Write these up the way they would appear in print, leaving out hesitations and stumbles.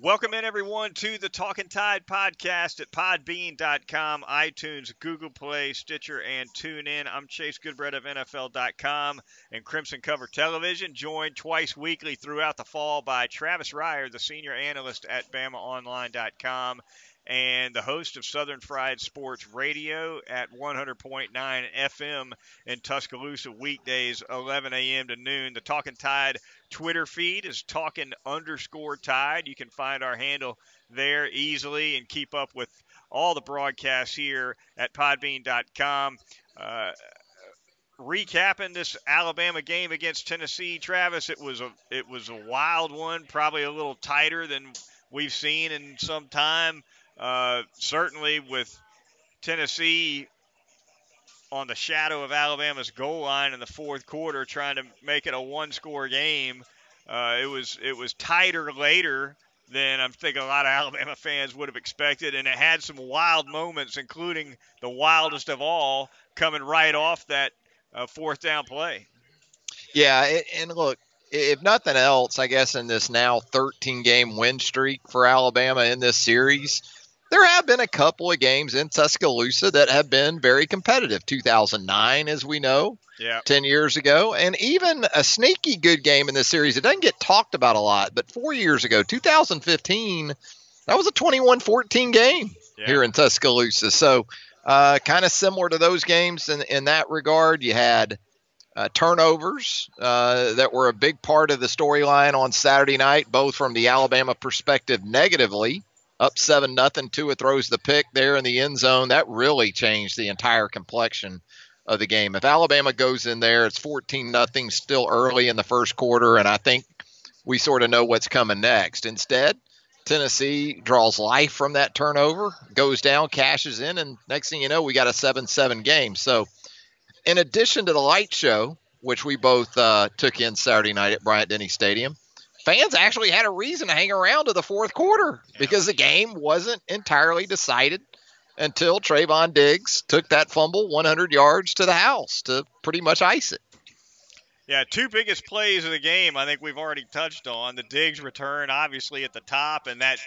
Welcome in, everyone, to the Talkin' Tide podcast at podbean.com, iTunes, Google Play, Stitcher, and TuneIn. I'm Chase Goodbread of NFL.com and Crimson Cover Television, joined twice weekly throughout the fall by Travis Reier, the senior analyst at BamaOnline.com, and the host of Southern Fried Sports Radio at 100.9 FM in Tuscaloosa, weekdays 11 a.m. to noon. The Talkin' Tide Twitter feed is Talkin_Tide. You can find our handle there easily and keep up with all the broadcasts here at podbean.com. Recapping this Alabama game against Tennessee, Travis, it was a wild one, probably a little tighter than we've seen in some time. Certainly with Tennessee on the shadow of Alabama's goal line in the fourth quarter, trying to make it a one-score game, it was tighter later than I think a lot of Alabama fans would have expected, and it had some wild moments, including the wildest of all coming right off that fourth down play. Yeah, and look, if nothing else, I guess in this now 13-game win streak for Alabama in this series, there have been a couple of games in Tuscaloosa that have been very competitive. 2009, as we know, 10 years ago, and even a sneaky good game in this series. It doesn't get talked about a lot, but 4 years ago, 2015, that was a 21-14 game here in Tuscaloosa. So kind of similar to those games in that regard. You had turnovers that were a big part of the storyline on Saturday night, both from the Alabama perspective negatively, up 7-0. Tua throws the pick there in the end zone. That really changed the entire complexion of the game. If Alabama goes in there, it's 14-0, still early in the first quarter, and I think we sort of know what's coming next. Instead, Tennessee draws life from that turnover, goes down, cashes in, and next thing you know, we got a 7-7 game. So, in addition to the light show, which we both took in Saturday night at Bryant-Denny Stadium, fans actually had a reason to hang around to the fourth quarter because the game wasn't entirely decided until Trayvon Diggs took that fumble 100 yards to the house to pretty much ice it. Yeah, two biggest plays of the game I think we've already touched on. The Diggs return, obviously, at the top, and that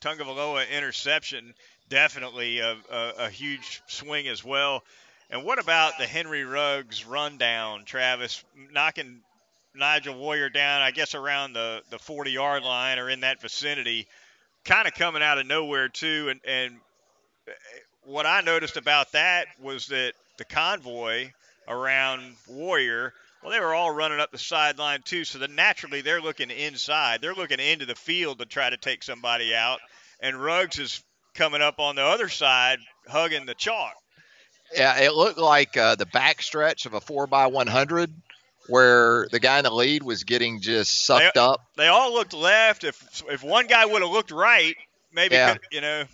Tagovailoa interception, definitely a huge swing as well. And what about the Henry Ruggs rundown, Travis, knocking Nigel Warrior down, I guess, around the 40-yard line or in that vicinity, kind of coming out of nowhere, too. And what I noticed about that was that the convoy around Warrior, well, they were all running up the sideline, too, so then naturally they're looking inside. They're looking into the field to try to take somebody out, and Ruggs is coming up on the other side hugging the chalk. Yeah, it looked like the backstretch of a 4x100 where the guy in the lead was getting just sucked up. They all looked left. If one guy would have looked right, maybe, you know.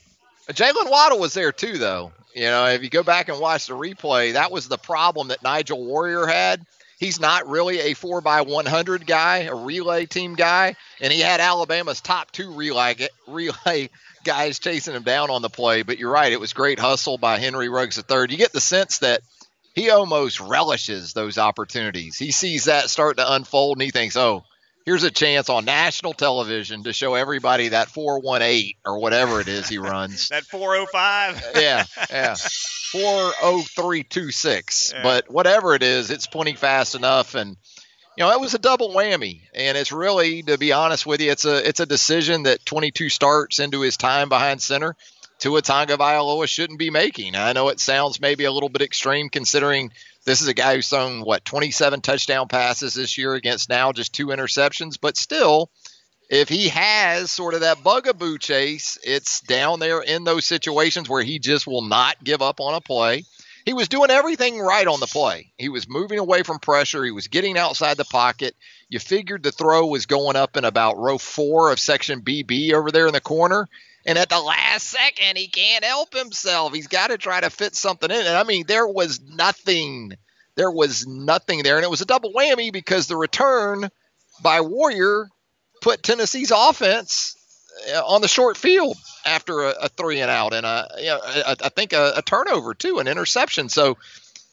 Jalen Waddle was there too, though. You know, if you go back and watch the replay, that was the problem that Nigel Warrior had. He's not really a 4x100 guy, a relay team guy, and he had Alabama's top two relay guys chasing him down on the play. But you're right, it was great hustle by Henry Ruggs III. You get the sense that he almost relishes those opportunities. He sees that start to unfold, and he thinks, oh, here's a chance on national television to show everybody that 418 or whatever it is he runs. That 405? Yeah. 40326. Yeah. But whatever it is, it's plenty fast enough. And, you know, it was a double whammy. And it's really, to be honest with you, it's a decision that 22 starts into his time behind center, Tua Tagovailoa shouldn't be making. I know it sounds maybe a little bit extreme considering this is a guy who's thrown, 27 touchdown passes this year against now just two interceptions. But still, if he has sort of that bugaboo chase, it's down there in those situations where he just will not give up on a play. He was doing everything right on the play. He was moving away from pressure. He was getting outside the pocket. You figured the throw was going up in about row 4 of section BB over there in the corner. And at the last second, he can't help himself. He's got to try to fit something in. And, I mean, there was nothing. There was nothing there. And it was a double whammy because the return by Warrior put Tennessee's offense on the short field after a three and out. And, I think, a turnover, too, an interception. So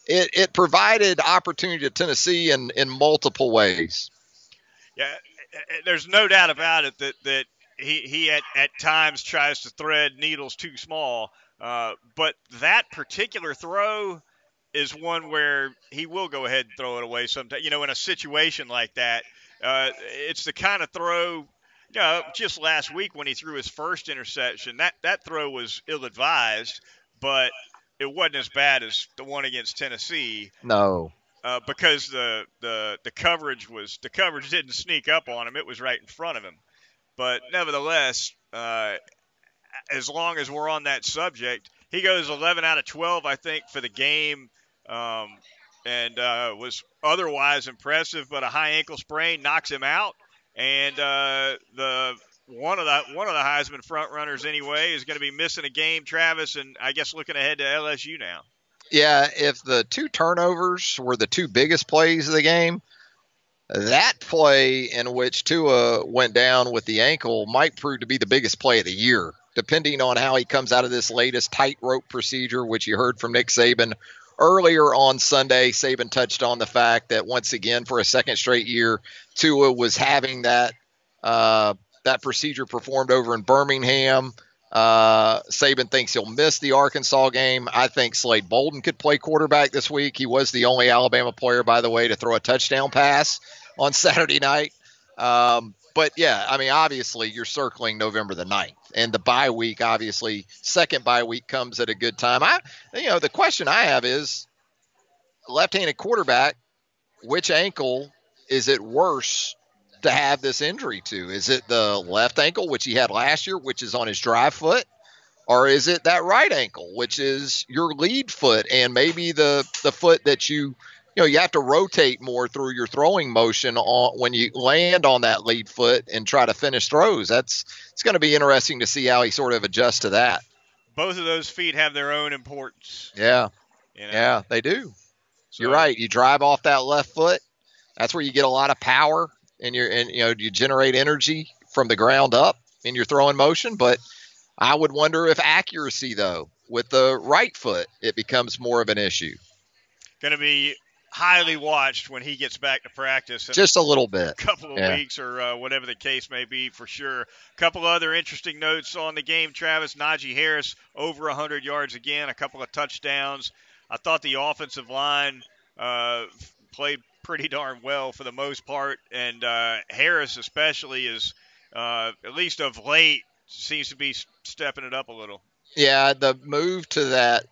it provided opportunity to Tennessee in multiple ways. Yeah, there's no doubt about it that he at times tries to thread needles too small. But that particular throw is one where he will go ahead and throw it away sometimes. You know, in a situation like that, it's the kind of throw. You know, just last week when he threw his first interception, that throw was ill-advised, but it wasn't as bad as the one against Tennessee. No. Because the coverage didn't sneak up on him. It was right in front of him. But nevertheless, as long as we're on that subject, he goes 11 out of 12, I think, for the game, and was otherwise impressive. But a high ankle sprain knocks him out, and the one of the Heisman front runners anyway is going to be missing a game, Travis, and I guess looking ahead to LSU now. Yeah, if the two turnovers were the two biggest plays of the game, that play in which Tua went down with the ankle might prove to be the biggest play of the year, depending on how he comes out of this latest tightrope procedure, which you heard from Nick Saban earlier on Sunday. Saban touched on the fact that once again, for a second straight year, Tua was having that procedure performed over in Birmingham. Saban thinks he'll miss the Arkansas game. I think Slade Bolden could play quarterback this week. He was the only Alabama player, by the way, to throw a touchdown pass on Saturday night. But yeah, I mean, obviously you're circling November the 9th, and the bye week, obviously second bye week comes at a good time. The question I have is left-handed quarterback, which ankle is it worse to have this injury to? Is it the left ankle, which he had last year, which is on his dry foot, or is it that right ankle, which is your lead foot and maybe the foot that you have to rotate more through your throwing motion on when you land on that lead foot and try to finish throws? It's going to be interesting to see how he sort of adjusts to that. Both of those feet have their own importance. Yeah. You know? Yeah, they do. So, you're right. You drive off that left foot. That's where you get a lot of power. And you generate energy from the ground up in your throwing motion. But I would wonder if accuracy, though, with the right foot, it becomes more of an issue. Going to be highly watched when he gets back to practice. Just a little bit. A couple of weeks or whatever the case may be, for sure. A couple other interesting notes on the game, Travis. Najee Harris over 100 yards again, a couple of touchdowns. I thought the offensive line played pretty darn well for the most part, and Harris especially is, at least of late, seems to be stepping it up a little. Yeah, the move to that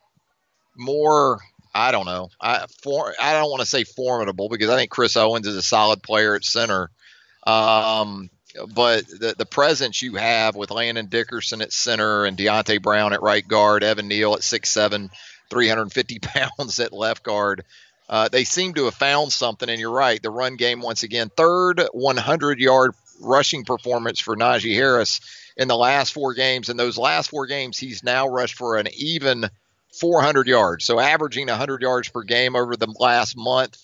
more, I don't want to say formidable, because I think Chris Owens is a solid player at center, but the presence you have with Landon Dickerson at center and Deontay Brown at right guard, Evan Neal at 6'7", 350 pounds at left guard, they seem to have found something, and you're right. The run game, once again, third 100-yard rushing performance for Najee Harris in the last four games. In those last four games, he's now rushed for an even 400 yards, so averaging 100 yards per game over the last month.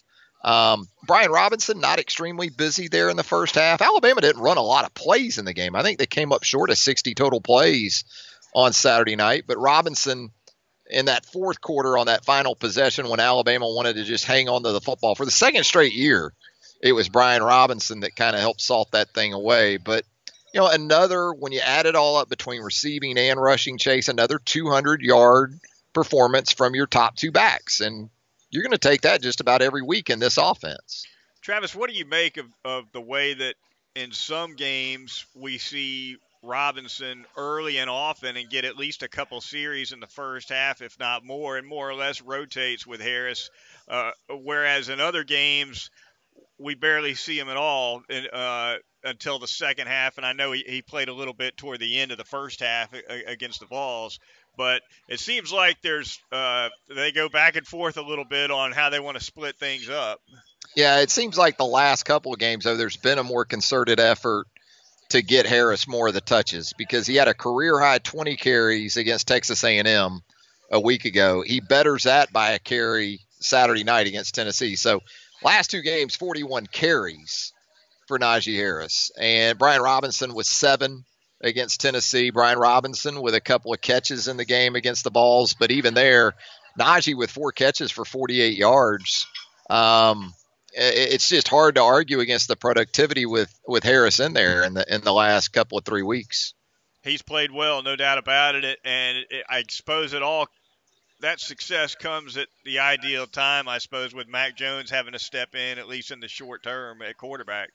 Brian Robinson, not extremely busy there in the first half. Alabama didn't run a lot of plays in the game. I think they came up short of 60 total plays on Saturday night, but Robinson – in that fourth quarter on that final possession when Alabama wanted to just hang on to the football for the second straight year, it was Brian Robinson that kind of helped salt that thing away. But, another, when you add it all up between receiving and rushing, Chase, another 200-yard performance from your top two backs. And you're going to take that just about every week in this offense. Travis, what do you make of the way that in some games we see Robinson early and often and get at least a couple series in the first half, if not more, and more or less rotates with Harris, whereas in other games we barely see him at all until the second half? And I know he played a little bit toward the end of the first half against the Vols, but it seems like there's they go back and forth a little bit on how they want to split things up. Yeah, it seems like the last couple of games, though, there's been a more concerted effort to get Harris more of the touches, because he had a career-high 20 carries against Texas A&M a week ago. He betters that by a carry Saturday night against Tennessee. So last two games, 41 carries for Najee Harris. And Brian Robinson was 7 against Tennessee. Brian Robinson with a couple of catches in the game against the Vols. But even there, Najee with 4 catches for 48 yards. it's just hard to argue against the productivity with Harris in there in the last couple of 3 weeks. He's played well, no doubt about it, and I suppose it all that success comes at the ideal time, I suppose, with Mac Jones having to step in, at least in the short term, at quarterback.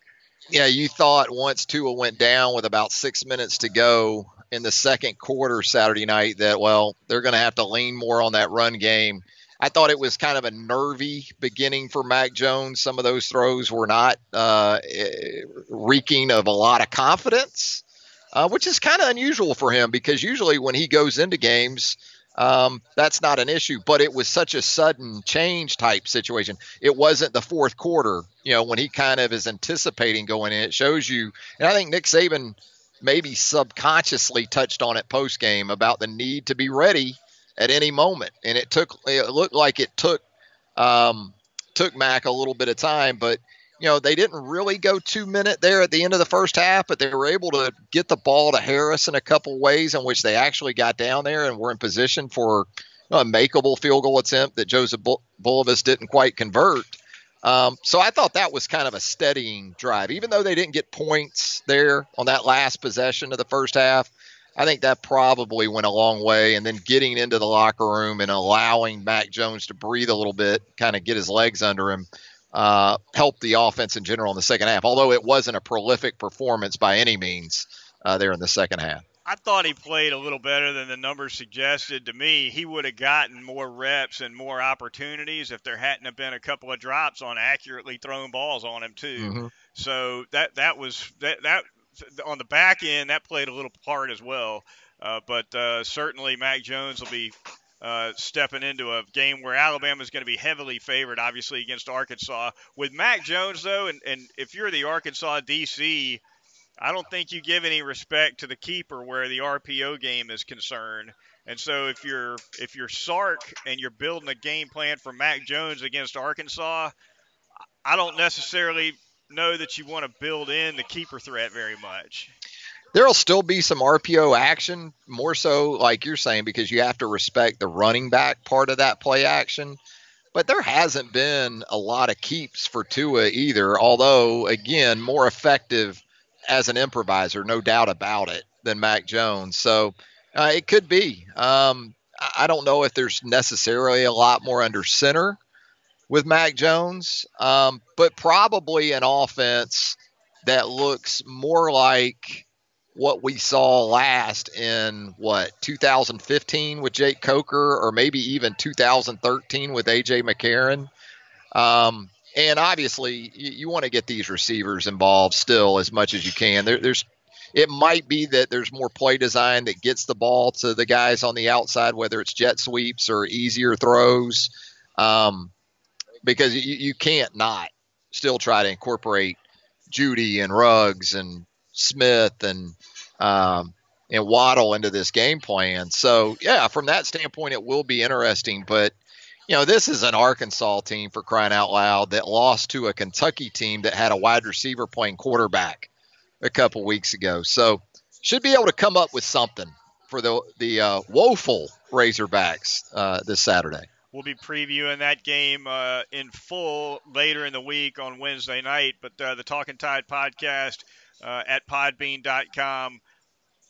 Yeah, you thought once Tua went down with about 6 minutes to go in the second quarter Saturday night that, well, they're going to have to lean more on that run game. I thought it was kind of a nervy beginning for Mac Jones. Some of those throws were not reeking of a lot of confidence, which is kind of unusual for him because usually when he goes into games, that's not an issue. But it was such a sudden change type situation. It wasn't the fourth quarter, when he kind of is anticipating going in. It shows you, and I think Nick Saban maybe subconsciously touched on it post game about the need to be ready at any moment, and it looked like it took Mac a little bit of time, but they didn't really go 2 minute there at the end of the first half, but they were able to get the ball to Harris in a couple ways in which they actually got down there and were in position for a makeable field goal attempt that Joseph Bulibus didn't quite convert. So I thought that was kind of a steadying drive, even though they didn't get points there on that last possession of the first half. I think that probably went a long way, and then getting into the locker room and allowing Mac Jones to breathe a little bit, kind of get his legs under him, helped the offense in general in the second half, although it wasn't a prolific performance by any means there in the second half. I thought he played a little better than the numbers suggested to me. He would have gotten more reps and more opportunities if there hadn't have been a couple of drops on accurately thrown balls on him too. Mm-hmm. So that was that. On the back end, that played a little part as well. But certainly Mac Jones will be stepping into a game where Alabama is going to be heavily favored, obviously, against Arkansas. With Mac Jones, though, and if you're the Arkansas DC, I don't think you give any respect to the keeper where the RPO game is concerned. And so if you're Sark and you're building a game plan for Mac Jones against Arkansas, I don't necessarily – know that you want to build in the keeper threat very much. There'll still be some RPO action, more so like you're saying, because you have to respect the running back part of that play action. But there hasn't been a lot of keeps for Tua either, although, again, more effective as an improviser, no doubt about it, than Mac Jones. So it could be. I don't know if there's necessarily a lot more under center with Mac Jones, but probably an offense that looks more like what we saw last in, 2015 with Jake Coker, or maybe even 2013 with A.J. McCarron. And obviously, you want to get these receivers involved still as much as you can. It might be that there's more play design that gets the ball to the guys on the outside, whether it's jet sweeps or easier throws. Because you can't not still try to incorporate Judy and Ruggs and Smith and Waddle into this game plan. So, yeah, from that standpoint, it will be interesting. But, this is an Arkansas team, for crying out loud, that lost to a Kentucky team that had a wide receiver playing quarterback a couple weeks ago. So should be able to come up with something for the woeful Razorbacks this Saturday. We'll be previewing that game in full later in the week on Wednesday night. But the Talkin' Tide podcast at podbean.com.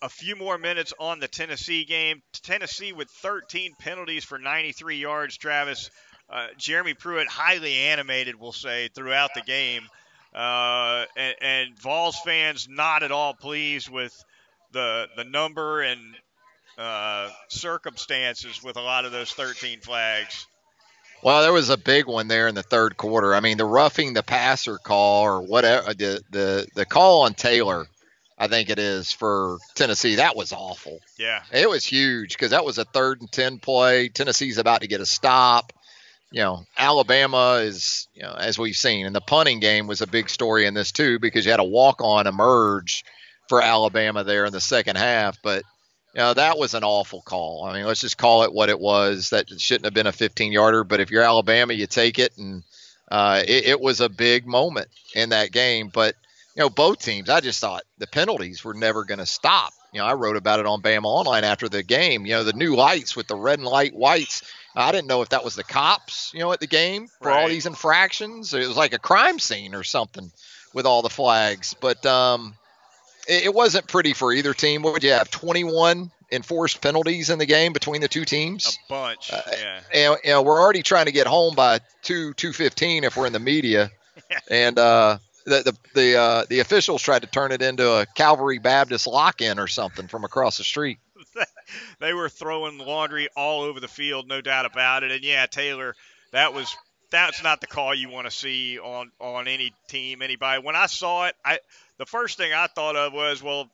A few more minutes on the Tennessee game. Tennessee with 13 penalties for 93 yards, Travis. Jeremy Pruitt, highly animated, we'll say, throughout the game. And Vols fans not at all pleased with the number and circumstances with a lot of those 13 flags. Well, there was a big one there in the third quarter. I mean, the roughing the passer call or whatever, the call on Taylor, I think it is, for Tennessee, that was awful. Yeah. It was huge because that was a 3rd and 10 play. Tennessee's about to get a stop. Alabama is, as we've seen, and the punting game was a big story in this too, because you had a walk-on emerge for Alabama there in the second half, but that was an awful call. I mean, let's just call it what it was. That shouldn't have been a 15-yarder, but if you're Alabama, you take it, and it was a big moment in that game. But you know, both teams, I just thought the penalties were never going to stop. You know, I wrote about it on Bama Online after the game. You know, the new lights with the red and whites. I didn't know if that was the cops, you know, at the game for all these infractions. It was like a crime scene or something with all the flags. But it wasn't pretty for either team. What would you have, 21 enforced penalties in the game between the two teams? A bunch, yeah. And you know, we're already trying to get home by 2:15 if we're in the media. And the officials tried to turn it into a Calvary Baptist lock-in or something from across the street. They were throwing laundry all over the field, no doubt about it. And yeah, Taylor, that's not the call you want to see on any team, anybody. When I saw it, the first thing I thought of was, well,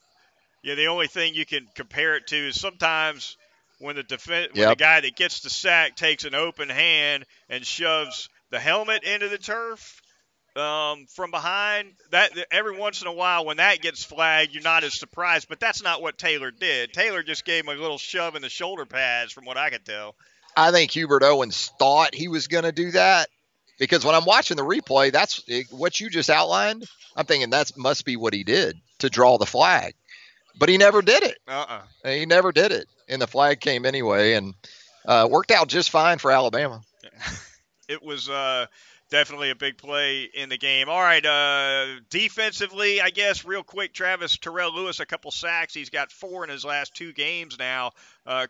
yeah, the only thing you can compare it to is sometimes when when the guy that gets the sack takes an open hand and shoves the helmet into the turf from behind, that every once in a while when that gets flagged, you're not as surprised. But that's not what Taylor did. Taylor just gave him a little shove in the shoulder pads, from what I could tell. I think Hubert Owens thought he was going to do that, because when I'm watching the replay, that's what you just outlined. I'm thinking that must be what he did to draw the flag, but he never did it. He never did it, and the flag came anyway, and worked out just fine for Alabama. It was definitely a big play in the game. All right, defensively, I guess, real quick, Travis, Terrell Lewis, a couple sacks. He's got 4 in his last 2 games now,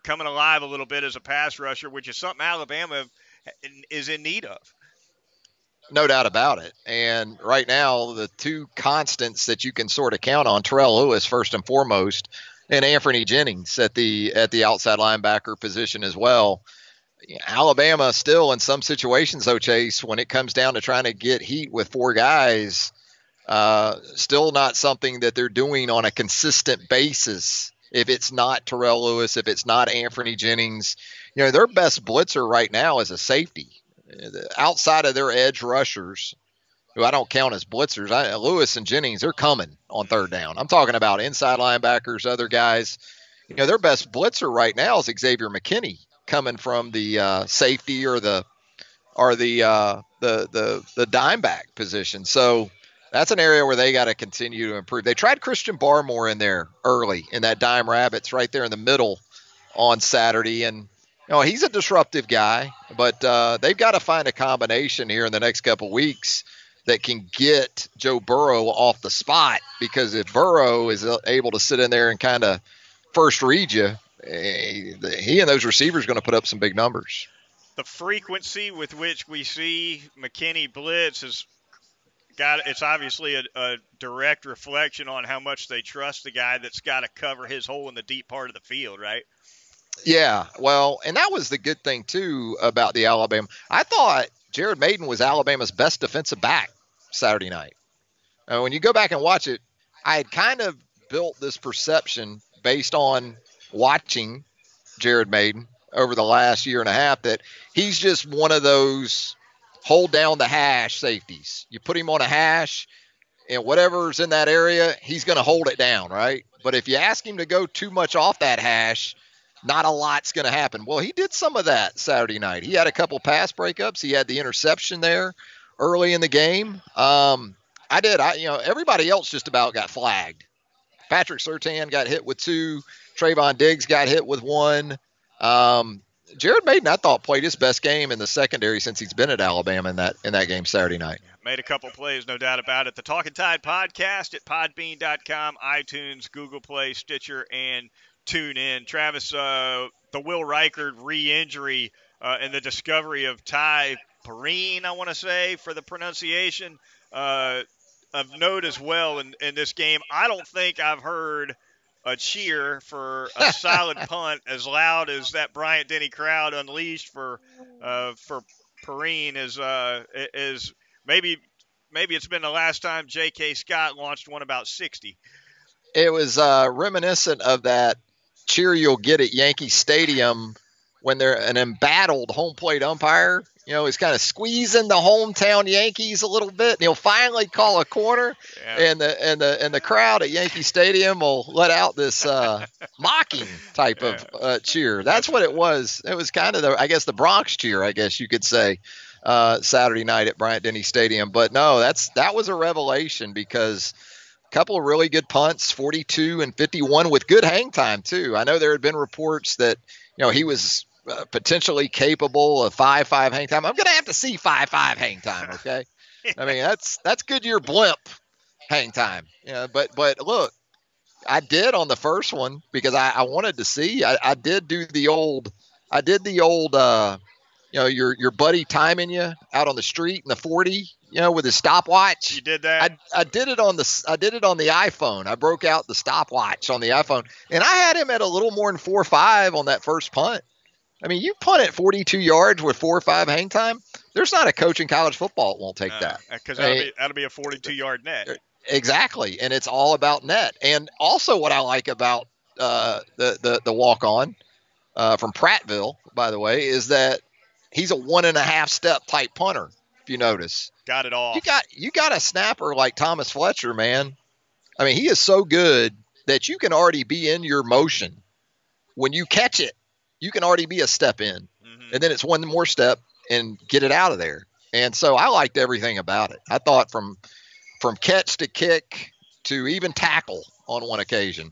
coming alive a little bit as a pass rusher, which is something Alabama is in need of. No doubt about it. And right now, the two constants that you can sort of count on, Terrell Lewis first and foremost, and Anthony Jennings at the outside linebacker position as well. Alabama still in some situations, though, Chase, when it comes down to trying to get heat with 4 guys, still not something that they're doing on a consistent basis. If it's not Terrell Lewis, if it's not Anthony Jennings, you know, their best blitzer right now is a safety. Outside of their edge rushers, who I don't count as blitzers, Lewis and Jennings, they're coming on third down. I'm talking about inside linebackers, other guys. You know, their best blitzer right now is Xavier McKinney, coming from the safety or the dime back position. So that's an area where they got to continue to improve. They tried Christian Barmore in there early in that dime rabbits right there in the middle on Saturday. And you know, he's a disruptive guy, but they've got to find a combination here in the next couple weeks that can get Joe Burrow off the spot, because if Burrow is able to sit in there and kind of first read you, he and those receivers are going to put up some big numbers. The frequency with which we see McKinney blitz it's obviously a direct reflection on how much they trust the guy that's got to cover his hole in the deep part of the field, right? Yeah, well, and that was the good thing, too, about the Alabama. I thought Jared Mayden was Alabama's best defensive back Saturday night. When you go back and watch it, I had kind of built this perception based on watching Jared Mayden over the last year and a half that he's just one of those hold down the hash safeties. You put him on a hash and whatever's in that area, he's going to hold it down, right? But if you ask him to go too much off that hash, not a lot's going to happen. Well, he did some of that Saturday night. He had a couple pass breakups. He had the interception there early in the game. Everybody else just about got flagged. Patrick Surtain got hit with 2. Trayvon Diggs got hit with 1. Jared Mayden, I thought, played his best game in the secondary since he's been at Alabama in that game Saturday night. Made a couple plays, no doubt about it. The Talkin' Tide podcast at podbean.com, iTunes, Google Play, Stitcher, and TuneIn. Travis, the Will Reichard re-injury and the discovery of Ty Perrine, I want to say, for the pronunciation, of note as well in this game. I don't think I've heard a cheer for a solid punt as loud as that Bryant-Denny crowd unleashed for Perrine is maybe it's been the last time J.K. Scott launched one about 60. It was reminiscent of that cheer you'll get at Yankee Stadium when they're an embattled home plate umpire. You know, he's kind of squeezing the hometown Yankees a little bit, and he'll finally call a corner, and the crowd at Yankee Stadium will let out this mocking type of cheer. That's what it was. It was kind of the Bronx cheer, I guess you could say, Saturday night at Bryant-Denny Stadium. But no, that was a revelation, because couple of really good punts, 42 and 51 with good hang time too. I know there had been reports that, you know, he was potentially capable of 5.5 hang time. I'm going to have to see 5.5 hang time. Okay. I mean, that's Goodyear blimp hang time. Yeah. But look, I did on the first one because I wanted to see, I did the old, you know, your buddy timing you out on the street in the 40, you know, with his stopwatch. You did that? I did it on the iPhone. I broke out the stopwatch on the iPhone, and I had him at a little more than 4.5 on that first punt. I mean, you punt at 42 yards with 4.5 hang time. There's not a coach in college football that won't take that. Because that'll be a 42-yard net. Exactly, and it's all about net. And also what I like about the walk-on from Prattville, by the way, is that he's a 1.5-step type punter, if you notice. Got it all. You got a snapper like Thomas Fletcher, man. I mean, he is so good that you can already be in your motion. When you catch it, you can already be a step in. Mm-hmm. And then it's one more step and get it out of there. And so I liked everything about it. I thought from catch to kick to even tackle on one occasion,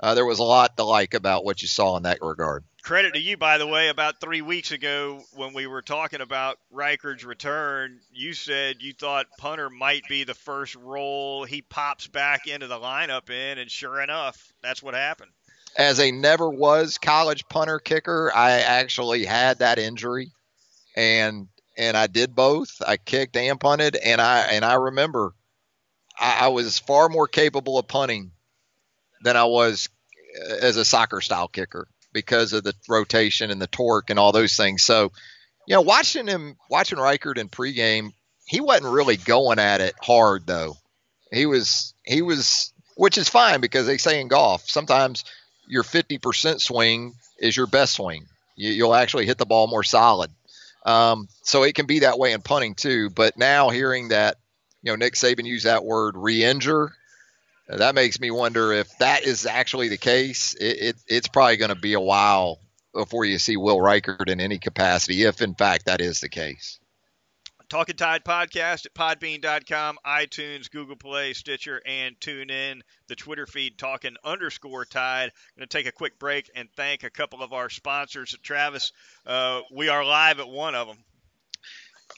there was a lot to like about what you saw in that regard. Credit to you, by the way, about 3 weeks ago when we were talking about Reichard's return, you said you thought punter might be the first role he pops back into the lineup in, and sure enough, that's what happened. As a never-was college punter kicker, I actually had that injury, and I did both. I kicked and punted, and I remember I was far more capable of punting than I was as a soccer-style kicker, because of the rotation and the torque and all those things. So, you know, watching Reichard in pregame, he wasn't really going at it hard though. He was, which is fine, because they say in golf, sometimes your 50% swing is your best swing. You'll actually hit the ball more solid. So it can be that way in punting too. But now hearing that, you know, Nick Saban used that word re-injure, that makes me wonder if that is actually the case. It's probably going to be a while before you see Will Reichard in any capacity, if, in fact, that is the case. Talkin' Tide podcast at podbean.com, iTunes, Google Play, Stitcher, and TuneIn. The Twitter feed, Talkin_Tide. Going to take a quick break and thank a couple of our sponsors. Travis, we are live at one of them.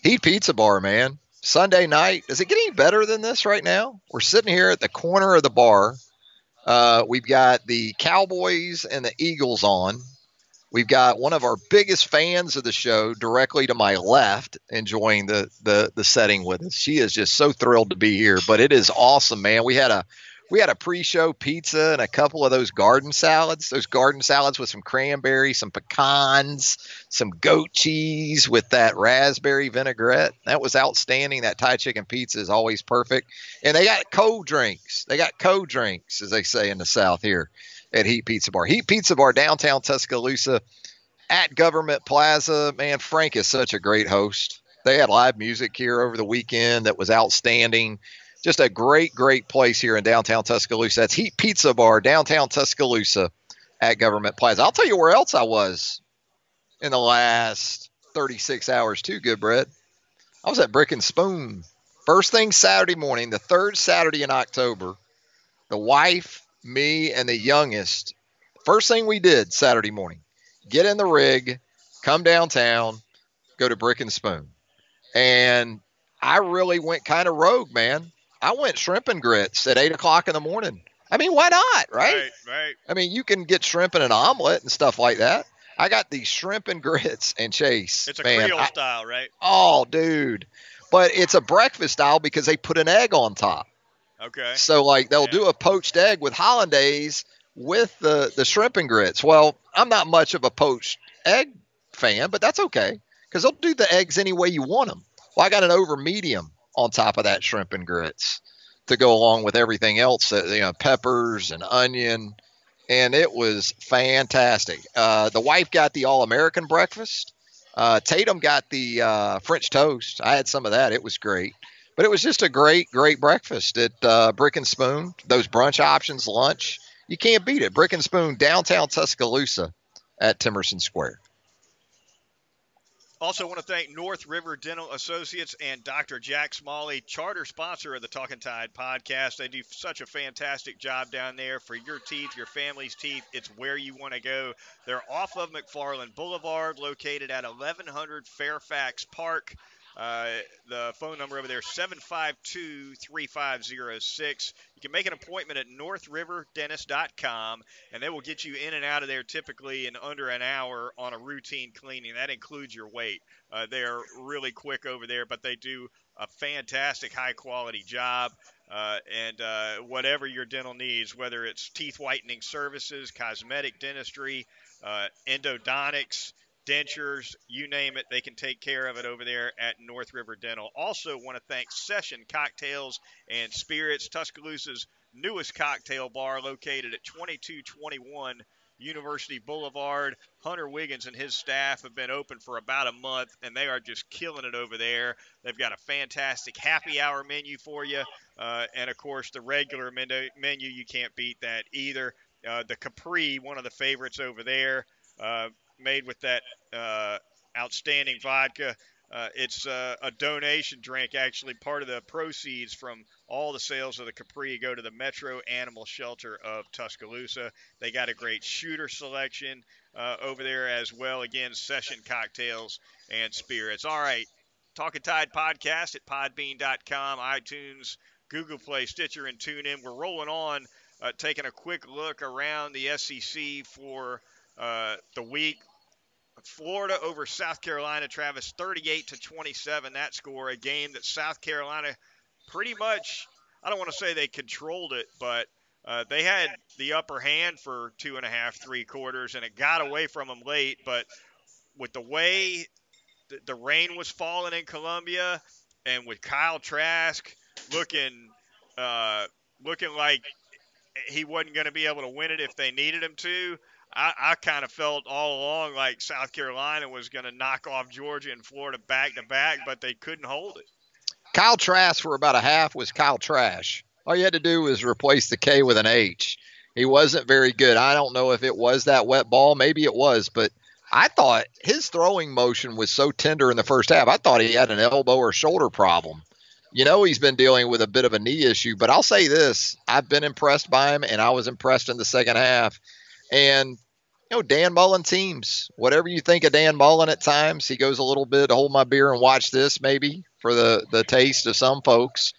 Heat Pizza Bar, man. Sunday night. Does it get any better than this right now? We're sitting here at the corner of the bar. We've got the Cowboys and the Eagles on. We've got one of our biggest fans of the show directly to my left enjoying the setting with us. She is just so thrilled to be here, but it is awesome, man. We had a pre-show pizza and a couple of those garden salads with some cranberry, some pecans, some goat cheese with that raspberry vinaigrette. That was outstanding. That Thai chicken pizza is always perfect. And they got cold drinks. They got cold drinks, as they say in the South here at Heat Pizza Bar. Heat Pizza Bar, downtown Tuscaloosa at Government Plaza. Man, Frank is such a great host. They had live music here over the weekend that was outstanding. Just a great, great place here in downtown Tuscaloosa. That's Heat Pizza Bar, downtown Tuscaloosa at Government Plaza. I'll tell you where else I was in the last 36 hours too, Goodbread. I was at Brick and Spoon. First thing Saturday morning, the third Saturday in October, the wife, me, and the youngest, first thing we did Saturday morning, get in the rig, come downtown, go to Brick and Spoon. And I really went kind of rogue, man. I went shrimp and grits at 8 o'clock in the morning. I mean, why not? Right. I mean, you can get shrimp in an omelet and stuff like that. I got these shrimp and grits and Chase. It's a Creole style, right? Oh, dude. But it's a breakfast style because they put an egg on top. Okay. So like they'll do a poached egg with hollandaise with the shrimp and grits. Well, I'm not much of a poached egg fan, but that's okay because they'll do the eggs any way you want them. Well, I got an over medium on top of that shrimp and grits to go along with everything else, you know, peppers and onion. And it was fantastic. The wife got the All-American breakfast. Tatum got the French toast. I had some of that. It was great. But it was just a great, great breakfast at Brick and Spoon. Those brunch options, lunch, you can't beat it. Brick and Spoon, downtown Tuscaloosa at Timerson Square. Also want to thank North River Dental Associates and Dr. Jack Smalley, charter sponsor of the Talkin' Tide podcast. They do such a fantastic job down there for your teeth, your family's teeth. It's where you want to go. They're off of McFarland Boulevard, located at 1100 Fairfax Park. The phone number over there, 752-3506. You can make an appointment at northriverdentist.com, and they will get you in and out of there typically in under an hour on a routine cleaning. That includes your weight. They're really quick over there, but they do a fantastic, high-quality job. And whatever your dental needs, whether it's teeth whitening services, cosmetic dentistry, endodontics, dentures, you name it, they can take care of it over there at North River Dental. Also want to thank Session Cocktails and Spirits, Tuscaloosa's newest cocktail bar, located at 2221 University Boulevard. Hunter Wiggins and his staff have been open for about a month, and they are just killing it over there. They've got a fantastic happy hour menu for you, and, of course, the regular menu, you can't beat that either. The Capri, one of the favorites over there, made with that outstanding vodka. It's a donation drink. Actually, part of the proceeds from all the sales of the Capri go to the Metro Animal Shelter of Tuscaloosa. They got a great shooter selection over there as well. Again, Session Cocktails and Spirits. All right, Talkin' Tide podcast at podbean.com, iTunes, Google Play, Stitcher, and TuneIn. We're rolling on, taking a quick look around the SEC for the week. Florida over South Carolina, Travis, 38-27, that score. A game that South Carolina pretty much, I don't want to say they controlled it, but they had the upper hand for two and a half, three quarters, and it got away from them late. But with the way the rain was falling in Columbia, and with Kyle Trask looking like he wasn't going to be able to win it if they needed him to, I kind of felt all along like South Carolina was going to knock off Georgia and Florida back-to-back, but they couldn't hold it. Kyle Trask for about a half was Kyle Trash. All you had to do was replace the K with an H. He wasn't very good. I don't know if it was that wet ball. Maybe it was, but I thought his throwing motion was so tender in the first half. I thought he had an elbow or shoulder problem. You know, he's been dealing with a bit of a knee issue, but I'll say this. I've been impressed by him, and I was impressed in the second half. And, you know, Dan Mullen teams, whatever you think of Dan Mullen at times, he goes a little bit, hold my beer and watch this maybe for the taste of some folks.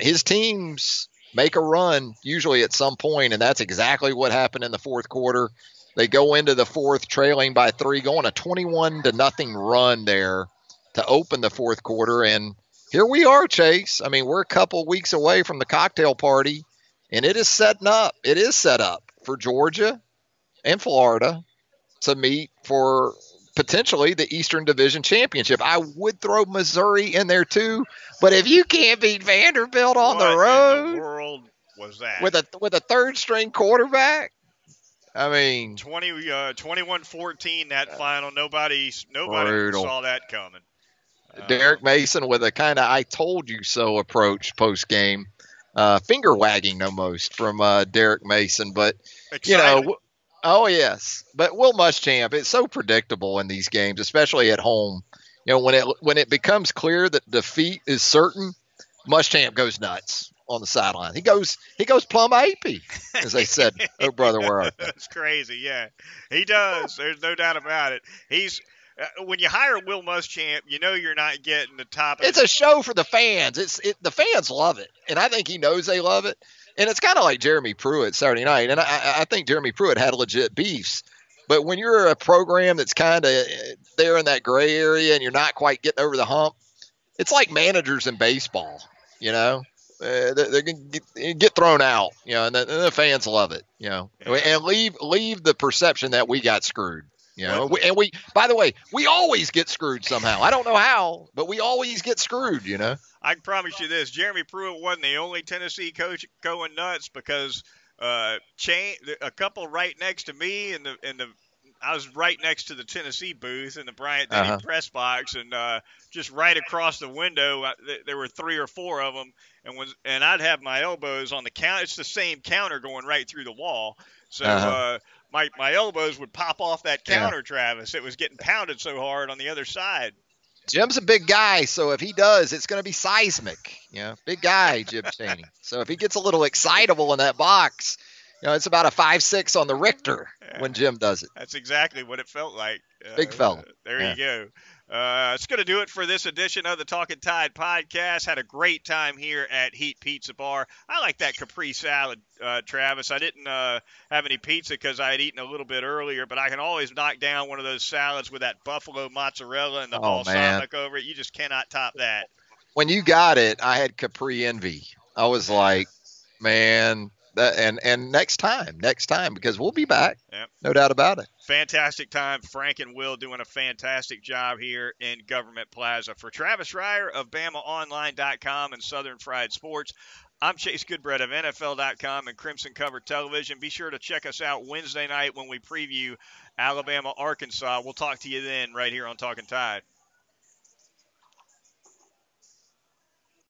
His teams make a run usually at some point, and that's exactly what happened in the fourth quarter. They go into the fourth trailing by three, going a 21-0 run there to open the fourth quarter. And here we are, Chase. I mean, we're a couple weeks away from the cocktail party, and it is setting up. It is set up for Georgia and Florida to meet for potentially the Eastern Division Championship. I would throw Missouri in there too, but if you can't beat Vanderbilt on the road, what in the world was that? With a third string quarterback? I mean, 21-14 that final. Nobody brutal. Saw that coming. Derek Mason with a kind of I told you so approach post game. Finger wagging almost from Derek Mason, but excited. You know, oh yes, but Will Muschamp, it's so predictable in these games, especially at home. You know, when it becomes clear that defeat is certain, Muschamp goes nuts on the sideline. He goes plumb AP, as they said. Oh brother, where are you? That's crazy. Yeah, he does. There's no doubt about it. He's. When you hire Will Muschamp, you know you're not getting the top. It's a show for the fans. The fans love it, and I think he knows they love it. And it's kind of like Jeremy Pruitt Saturday night, and I think Jeremy Pruitt had legit beefs. But when you're a program that's kind of there in that gray area and you're not quite getting over the hump, it's like managers in baseball. You know, they're going to get thrown out. You know, and the fans love it. You know, and leave the perception that we got screwed. You know, and we, by the way, we always get screwed somehow. I don't know how, but we always get screwed, you know. I can promise you this. Jeremy Pruitt wasn't the only Tennessee coach going nuts because a couple right next to me and I was right next to the Tennessee booth in the Bryant Denny press box, and just right across the window, there were three or four of them, and I'd have my elbows on the counter. It's the same counter going right through the wall. So my elbows would pop off that counter, yeah. Travis. It was getting pounded so hard on the other side. Jim's a big guy, so if he does, it's going to be seismic. You know, big guy, Jim Chaney. So if he gets a little excitable in that box, you know, it's about a 5.6 on the Richter when Jim does it. That's exactly what it felt like. Big fella. There you go. It's going to do it for this edition of the Talkin' Tide podcast. Had a great time here at Heat Pizza Bar. I like that Capri salad, Travis. I didn't have any pizza because I had eaten a little bit earlier, but I can always knock down one of those salads with that buffalo mozzarella and the balsamic over it. You just cannot top that. When you got it, I had Capri envy. I was like, man. And next time, because we'll be back. Yep. No doubt about it. Fantastic time. Frank and Will doing a fantastic job here in Government Plaza. For Travis Reier of BamaOnline.com and Southern Fried Sports, I'm Chase Goodbread of NFL.com and Crimson Cover Television. Be sure to check us out Wednesday night when we preview Alabama, Arkansas. We'll talk to you then right here on Talkin' Tide.